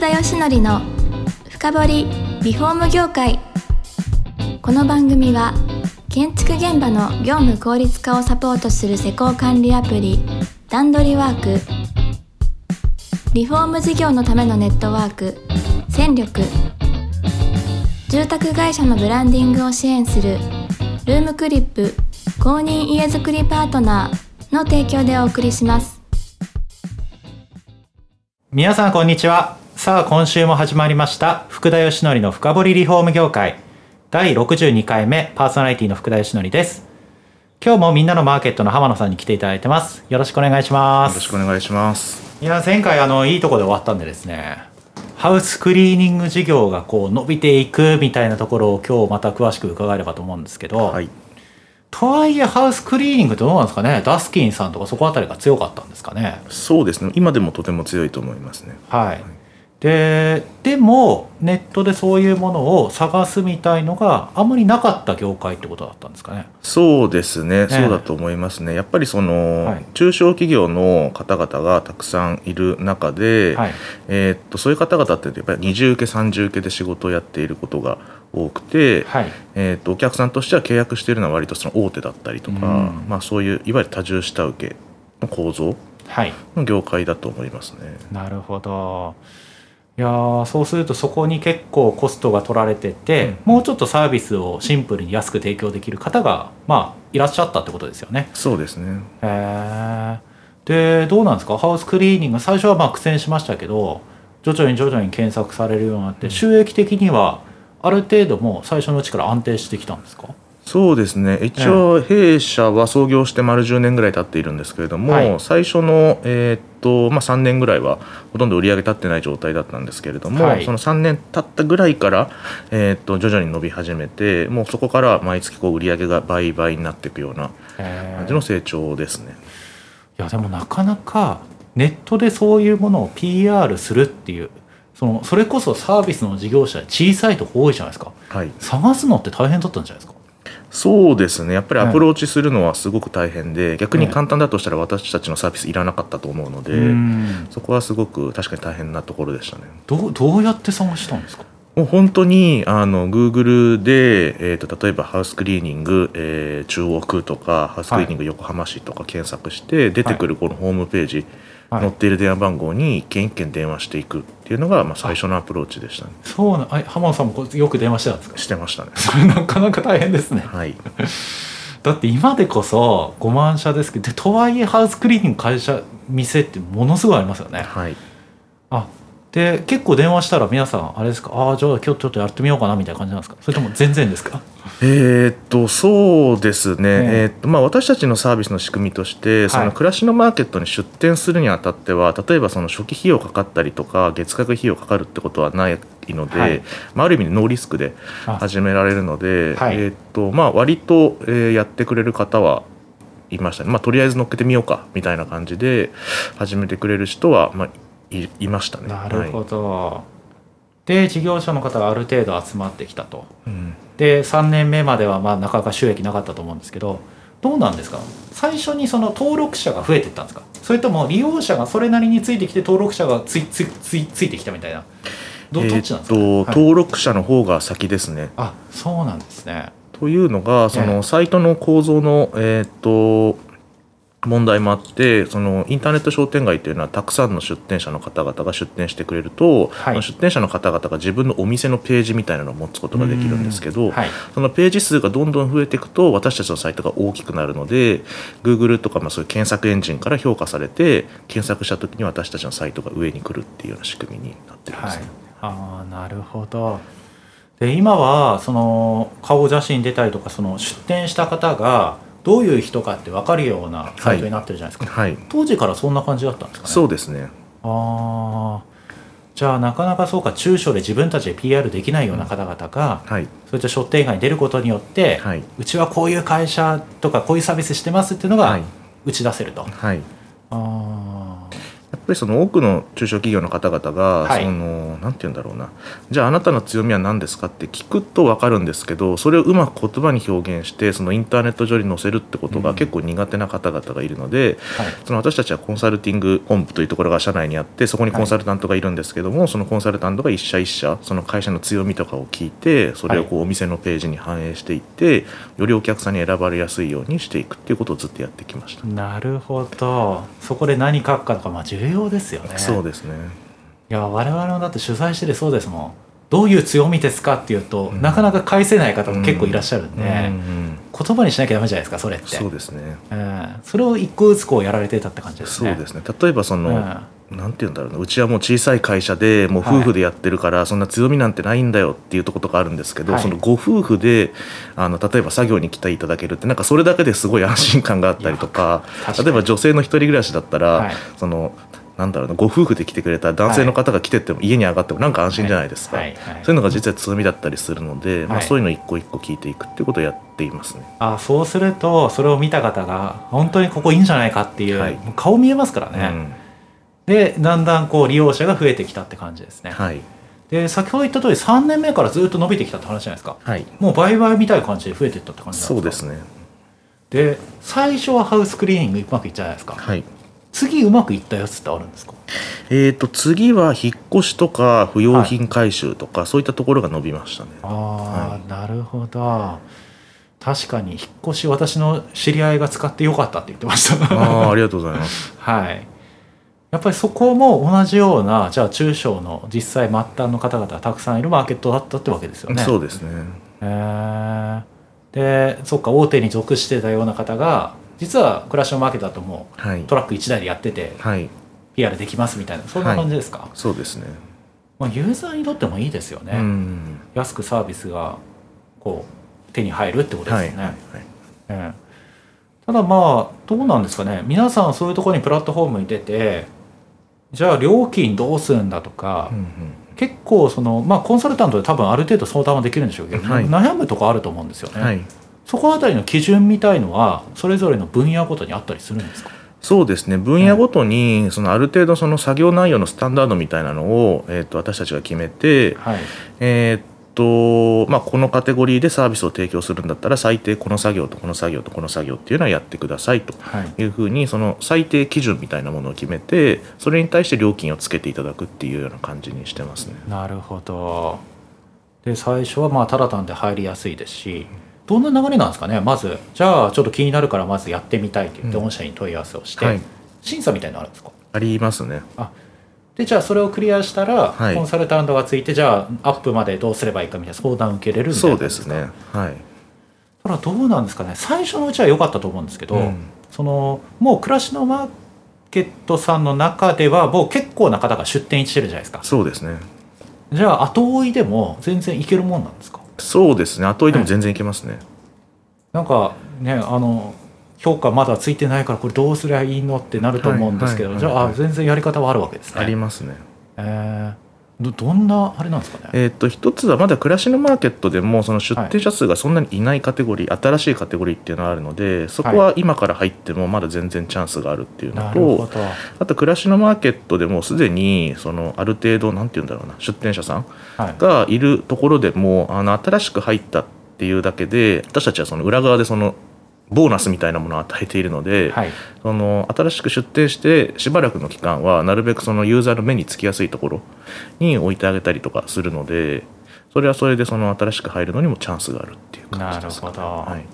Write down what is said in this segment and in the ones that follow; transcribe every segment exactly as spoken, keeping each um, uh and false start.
田義則の深掘りリフォーム業界。この番組は建築現場の業務効率化をサポートする施工管理アプリ段取りワーク、リフォーム事業のためのネットワーク戦力、住宅会社のブランディングを支援するルームクリップ公認家づくりパートナーの提供でお送りします。皆さんこんにちは。さあ今週も始まりました福田義則の深掘りリフォーム業界だいろくじゅうにかいめ、パーソナリティの福田義則です。今日もみんなのマーケットの浜野さんに来ていただいてます。よろしくお願いします。よろしくお願いします。いや前回あのいいとこで終わったんでですね、ハウスクリーニング事業がこう伸びていくみたいなところを今日また詳しく伺えればと思うんですけど、はい、とはいえハウスクリーニングってどうなんですかね。ダスキンさんとかそこあたりが強かったんですかね。そうですね、今でもとても強いと思いますね、はい、で, でもネットでそういうものを探すみたいのがあんまりなかった業界ってことだったんですかね。そうですね、そうだと思いますね。やっぱりその、はい、中小企業の方々がたくさんいる中で、はい、えー、っとそういう方々ってやっぱり二重受け三重受けで仕事をやっていることが多くて、はい、えー、とお客さんとしては契約しているのは割とその大手だったりとか、うん、まあ、そういういわゆる多重下請けの構造の業界だと思いますね、はい、なるほど。いやそうするとそこに結構コストが取られてて、うん、もうちょっとサービスをシンプルに安く提供できる方が、まあ、いらっしゃったってことですよね。そうですね、えー、でどうなんですかハウスクリーニング。最初はまあ苦戦しましたけど徐々に徐々に検索されるようになって、うん、収益的にはある程度も最初のうちから安定してきたんですか。そうですね、一応弊社は創業して丸じゅうねんぐらい経っているんですけれども、はい、最初の、えーっとまあ、さんねんぐらいはほとんど売り上げ立ってない状態だったんですけれども、はい、そのさんねん経ったぐらいから、えーっと徐々に伸び始めて、もうそこから毎月こう売り上げが倍々になっていくような感じの成長ですね。いやでもなかなかネットでそういうものを ピーアール するっていうそのそれこそサービスの事業者小さいとこ多いじゃないですか、はい、探すのって大変だったんじゃないですか。そうですね、やっぱりアプローチするのはすごく大変で、はい、逆に簡単だとしたら私たちのサービスいらなかったと思うので、うん、そこはすごく確かに大変なところでしたね。 ど, どうやって探したんですか。もう本当にあの Google で、えー、と例えばハウスクリーニング、えー、中央区とかハウスクリーニング横浜市とか検索して、はい、出てくるこのホームページ、はいはい、載っている電話番号に一件一件電話していくっていうのがまあ最初のアプローチでしたね。そうな、浜野さんもよく電話してたんですか。してましたね。それなかなか大変ですね、はい、だって今でこそごまん社ですけど、とはいえハウスクリーニング会社店ってものすごいありますよね、はい、あで結構電話したら皆さんあれですか、ああじゃあ今日ちょっとやってみようかなみたいな感じなんですか、それとも全然ですか。えー、っとそうですね、うんえーっとまあ、私たちのサービスの仕組みとして、はい、その暮らしのマーケットに出店するにあたっては例えばその初期費用かかったりとか月額費用かかるってことはないので、はい、まあ、ある意味ノーリスクで始められるので、はい、えーっとまあ、割と、えー、やってくれる方はいましたね、まあ、とりあえず乗っけてみようかみたいな感じで始めてくれる人は、まあい, いましたね。なるほど、はい、で事業者の方がある程度集まってきたと、うん、でさんねんめまではまあなかなか収益なかったと思うんですけど、どうなんですか最初にその登録者が増えていったんですか、それとも利用者がそれなりについてきて登録者がつ い, つ い, つ い, ついてきたみたいな、どっちなんですか。えー、っと、はい、登録者の方が先ですね。あ、そうなんですね。というのがそのサイトの構造の、えー、っと問題もあって、そのインターネット商店街というのはたくさんの出店者の方々が出店してくれると、はい、出店者の方々が自分のお店のページみたいなのを持つことができるんですけど、はい、そのページ数がどんどん増えていくと私たちのサイトが大きくなるので Google とかまあそういう検索エンジンから評価されて検索した時に私たちのサイトが上に来るっていうような仕組みになっているんですね、はい、あーなるほど。で今はその顔写真出たりとかその出店した方がどういう人かって分かるようなサイトになってるじゃないですか、はいはい、当時からそんな感じだったんですかね。そうですね。あじゃあなかなかそうか、中小で自分たちで ピーアール できないような方々が、うんはい、そういった商店街に出ることによって、はいうちはこういう会社とかこういうサービスしてますっていうのが打ち出せると、はいはい、あやっぱぱりその多くの中小企業の方々が、はい、そのなんて言うんだろうな、じゃああなたの強みは何ですかって聞くと分かるんですけど、それをうまく言葉に表現してそのインターネット上に載せるってことが結構苦手な方々がいるので、うんはい、その私たちはコンサルティング本部というところが社内にあって、そこにコンサルタントがいるんですけども、はい、そのコンサルタントが一社一社その会社の強みとかを聞いて、それをこうお店のページに反映していって、はい、よりお客さんに選ばれやすいようにしていくっていうことをずっとやってきました。なるほど、そこで何書くかとか、まあ、重要ですよね。そうですね。いや我々もだって取材しててそうですもん。どういう強みですかっていうと、うん、なかなか返せない方も結構いらっしゃるんで、うんうん、言葉にしなきゃダメじゃないですか、それって。そうですね、うん、それを一個ずつこうやられてたって感じですね。そうですね。例えばその、うんなんて言うんだろうな、うちはもう小さい会社でもう夫婦でやってるからそんな強みなんてないんだよっていうところとかあるんですけど、はい、そのご夫婦であの例えば作業に期待いただけるって、なんかそれだけですごい安心感があったりとか、例えば女性の一人暮らしだったら、はい、そのなんだろうな、ご夫婦で来てくれた男性の方が来てっても家に上がってもなんか安心じゃないですか、はいはいはい、そういうのが実は強みだったりするので、はいまあ、そういうのを一個一個聞いていくっていうことをやっていますね。あ、そうするとそれを見た方が本当にここいいんじゃないかっていう、はい、もう顔見えますからね、うんでだんだんこう利用者が増えてきたって感じですね、はい、で先ほど言った通りさんねんめからずっと伸びてきたって話じゃないですか、はい、もう倍々みたいな感じで増えていったって感じなんですか。そうですね。で最初はハウスクリーニングうまくいっちゃうじゃないですか、はい、次うまくいったやつってあるんですか。えー、と次は引っ越しとか不用品回収とか、はい、そういったところが伸びましたね。あ、はい、なるほど。確かに引っ越し私の知り合いが使ってよかったって言ってました。 あ, ありがとうございますはい、やっぱりそこも同じような、じゃあ中小の実際末端の方々がたくさんいるマーケットだったってわけですよね。そうですね、えー、でそっか、大手に属してたような方が実は暮らしのマーケットだともう、はい、トラックいちだいでやってて、はい、ピーアール できますみたいな、そんな感じですか、はい、そうですね、まあ、ユーザーにとってもいいですよね。うん安くサービスがこう手に入るってことですよね、はいはいはいうん、ただまあどうなんですかね、皆さんそういうところにプラットフォームに出てじゃあ料金どうするんだとか、うんうん、結構その、まあ、コンサルタントで多分ある程度相談はできるんでしょうけど、はい、悩むとこあると思うんですよね、はい、そこあたりの基準みたいのはそれぞれの分野ごとにあったりするんですか。そうですね、分野ごとにそのある程度その作業内容のスタンダードみたいなのを、えー、と私たちが決めて、はいえーとまあ、このカテゴリーでサービスを提供するんだったら最低この作業とこの作業とこの作業っていうのはやってくださいというふうに、その最低基準みたいなものを決めて、それに対して料金をつけていただくっていうような感じにしてますね。なるほど。で最初はまあただ単で入りやすいですし、どんな流れなんですかね。まずじゃあちょっと気になるからまずやってみたいって言って御社に問い合わせをして、うんはい、審査みたいなのあるんですか。ありますね。あでじゃあそれをクリアしたら、はい、コンサルタントがついてじゃあアップまでどうすればいいかみたいな相談を受けれるみたいな。そうですね、はい、ただどうなんですかね、最初のうちは良かったと思うんですけど、うん、そのもう暮らしのマーケットさんの中ではもう結構な方が出店してるじゃないですか。そうですね。じゃあ後追いでも全然いけるもんなんですか。そうですね、後追いでも全然いけますね、はい、なんかね、あの評価まだついてないからこれどうすりゃいいのってなると思うんですけど、はいはいはいはい、じゃあ全然やり方はあるわけですね。ありますね、えー、ど, どんなあれなんですかね、えー、と一つはまだ暮らしのマーケットでもその出店者数がそんなにいないカテゴリー、はい、新しいカテゴリーっていうのがあるので、そこは今から入ってもまだ全然チャンスがあるっていうのと、はい、あと暮らしのマーケットでもすでにそのある程度なんていうんだろうな、出店者さんがいるところでも、はい、あの新しく入ったっていうだけで私たちはその裏側でそのボーナスみたいなものを与えているので、はい、その新しく出店してしばらくの期間はなるべくそのユーザーの目につきやすいところに置いてあげたりとかするので、それはそれでその新しく入るのにもチャンスがあるっていう感じですかね。なるほど、はい、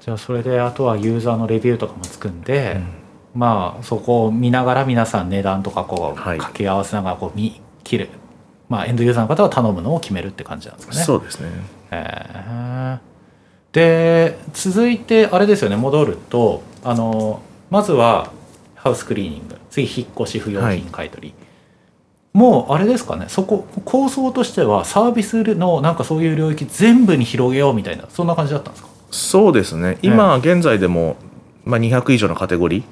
じゃあそれであとはユーザーのレビューとかもつくんで、うん、まあそこを見ながら皆さん値段とかこう掛け合わせながらこう見切る、はい、まあエンドユーザーの方は頼むのを決めるって感じなんですかね。そうですね、えーで続いてあれですよね、戻るとあのまずはハウスクリーニング、次引っ越し不用品買い取り、はい、もうあれですかね、そこ構想としてはサービスのなんかそういう領域全部に広げようみたいな、そんな感じだったんですか。そうですね、今、えー、現在でも、まあ、にひゃく以上のカテゴリー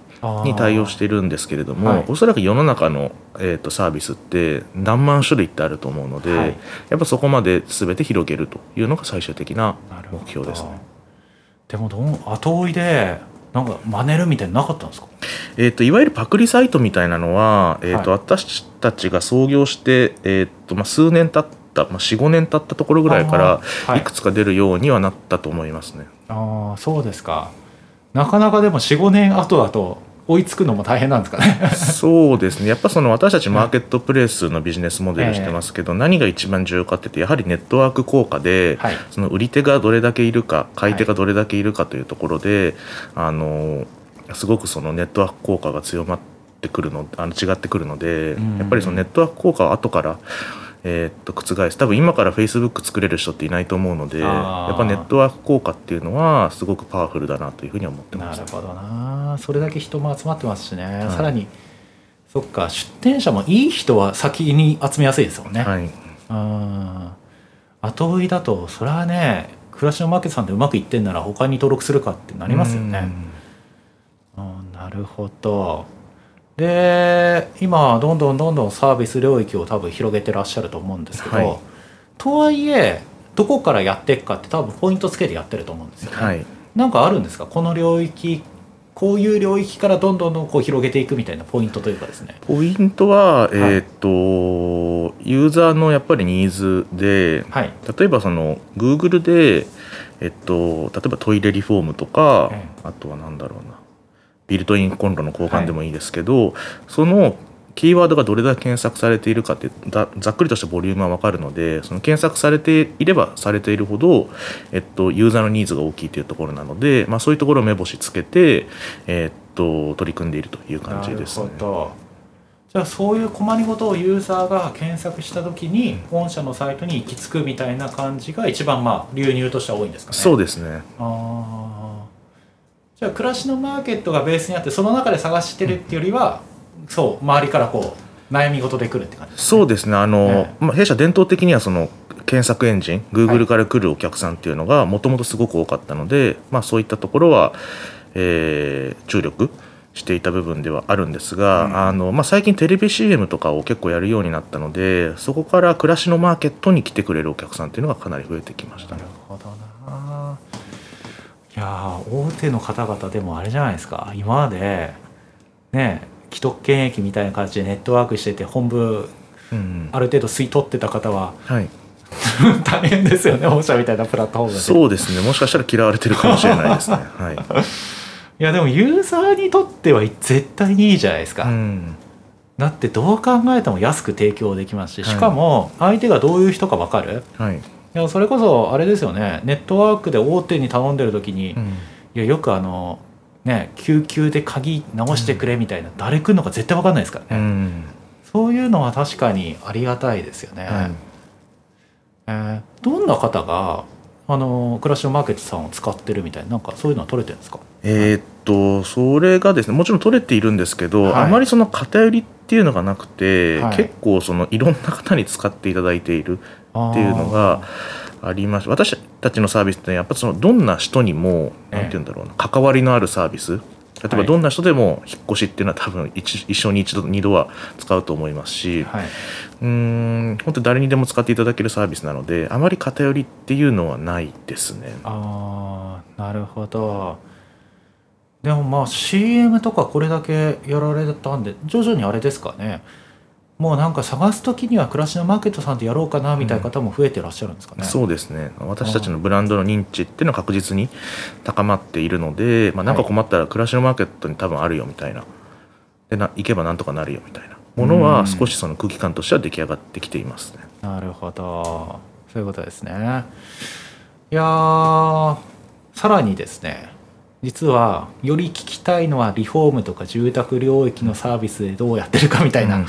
に対応しているんですけれども、はい、おそらく世の中の、えーと、サービスって何万種類ってあると思うので、はい、やっぱそこまで全て広げるというのが最終的な目標ですね。でもどう後追いでなんか真似るみたいななかったんですか？えー、といわゆるパクリサイトみたいなのは、えーとはい、私たちが創業して、えーとまあ、数年経った、まあ、よん、ごねん経ったところぐらいからいくつか出るようにはなったと思いますね。ああ、そうですか。なかなかでも よん、ご 年後だと追いつくのも大変なんですかね。そうですね。やっぱその私たちマーケットプレイスのビジネスモデルしてますけど、はい、何が一番重要かって言ってやはりネットワーク効果で、はい、その売り手がどれだけいるか買い手がどれだけいるかというところで、はい、あのすごくそのネットワーク効果が強まってくるのあの違ってくるので、うん、やっぱりそのネットワーク効果は後から、えー、っと覆す。多分今から Facebook 作れる人っていないと思うので、やっぱネットワーク効果っていうのはすごくパワフルだなというふうに思ってます。なるほどな。それだけ人も集まってますしね、はい、さらにそっか出店者もいい人は先に集めやすいですよね、はい、うん後追いだとそれはね暮らしのマーケットさんでうまくいってんなら他に登録するかってなりますよね。うんなるほど。で今どんどんどんどんサービス領域を多分広げてらっしゃると思うんですけど、はい、とはいえどこからやっていくかって多分ポイントつけてやってると思うんですよね、はい、なんかあるんですかこの領域こういう領域からどんどんどんこう広げていくみたいなポイントというかですね。ポイントは、はい、えー、っとユーザーのやっぱりニーズで、はい、例えばその Google で、えっと、例えばトイレリフォームとか、はい、あとは何だろうなビルトインコンロの交換でもいいですけど、はい、そのキーワードがどれだけ検索されているかってざっくりとしたボリュームは分かるので、その検索されていればされているほど、えっと、ユーザーのニーズが大きいというところなので、まあ、そういうところを目星つけて、えっと、取り組んでいるという感じですね。なるほど。じゃあそういう困りごとをユーザーが検索したときに本社のサイトに行き着くみたいな感じが一番まあ流入としては多いんですかね。そうですね。あじゃあ暮らしのマーケットがベースにあってその中で探してるっていうよりは、うん、そう周りからこう悩み事で来るって感じですね。そうですね。あの、ねまあ、弊社伝統的にはその検索エンジン Google から来るお客さんっていうのがもともとすごく多かったので、まあ、そういったところは、えー、注力していた部分ではあるんですが、うんあのまあ、最近テレビ シーエム とかを結構やるようになったのでそこから暮らしのマーケットに来てくれるお客さんっていうのがかなり増えてきましたね。なるほどな。いや大手の方々でもあれじゃないですか今までね既得権益みたいな形でネットワークしてて本部、うん、ある程度吸い取ってた方は、はい、大変ですよね本社みたいなプラットフォームで。そうですね。もしかしたら嫌われてるかもしれないですね、はい、いやでもユーザーにとっては絶対にいいじゃないですか、うん、だってどう考えても安く提供できますし、しかも相手がどういう人か分かる、はいいやそれこそあれですよねネットワークで大手に頼んでる時に、うん、いやよくあの、ね、救急で鍵直してくれみたいな、うん、誰来るのか絶対分かんないですからね、うん、そういうのは確かにありがたいですよね、うんえー、どんな方があの暮らしのマーケットさんを使ってるみたいななんかそういうのは取れてるんですか？えー、っとそれがですねもちろん取れているんですけど、はい、あまりその偏りっていうのがなくて、はい、結構そのいろんな方に使っていただいているっていうのがありまして、私たちのサービスってやっぱそのどんな人にもなんて言うんだろうな、ええ、関わりのあるサービス例えばどんな人でも引っ越しっていうのは多分 一, 一生に一度二度は使うと思いますし、はい、うーん本当に誰にでも使っていただけるサービスなのであまり偏りっていうのはないですね。ああなるほど。でもまあ シーエム とかこれだけやられたんで徐々にあれですかねもうなんか探すときには暮らしのマーケットさんでやろうかなみたいな方も増えてらっしゃるんですかね、うん、そうですね。私たちのブランドの認知っていうのは確実に高まっているので、まあ、なんか困ったら暮らしのマーケットに多分あるよみたいなでな行けばなんとかなるよみたいなものは少しその空気感としては出来上がってきていますね、うん、なるほどそういうことですね。いやーさらにですね実はより聞きたいのはリフォームとか住宅領域のサービスでどうやってるかみたいな、うん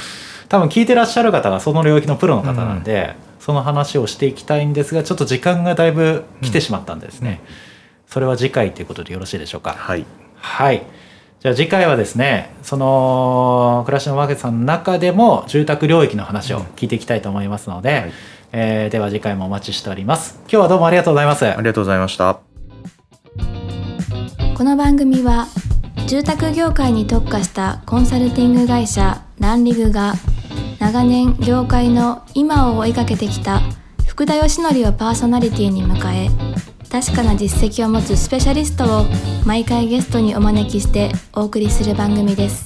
多分聞いてらっしゃる方がその領域のプロの方なんで、うん、その話をしていきたいんですがちょっと時間がだいぶ来てしまったんですね、うん、それは次回ということでよろしいでしょうか？はい、はい、じゃあ次回はですねその暮らしのマーケットさんの中でも住宅領域の話を聞いていきたいと思いますので、うんはいえー、では次回もお待ちしております。今日はどうもありがとうございます。ありがとうございました。この番組は住宅業界に特化したコンサルティング会社ランリグが長年業界の今を追いかけてきた福田義則をパーソナリティに迎え確かな実績を持つスペシャリストを毎回ゲストにお招きしてお送りする番組です。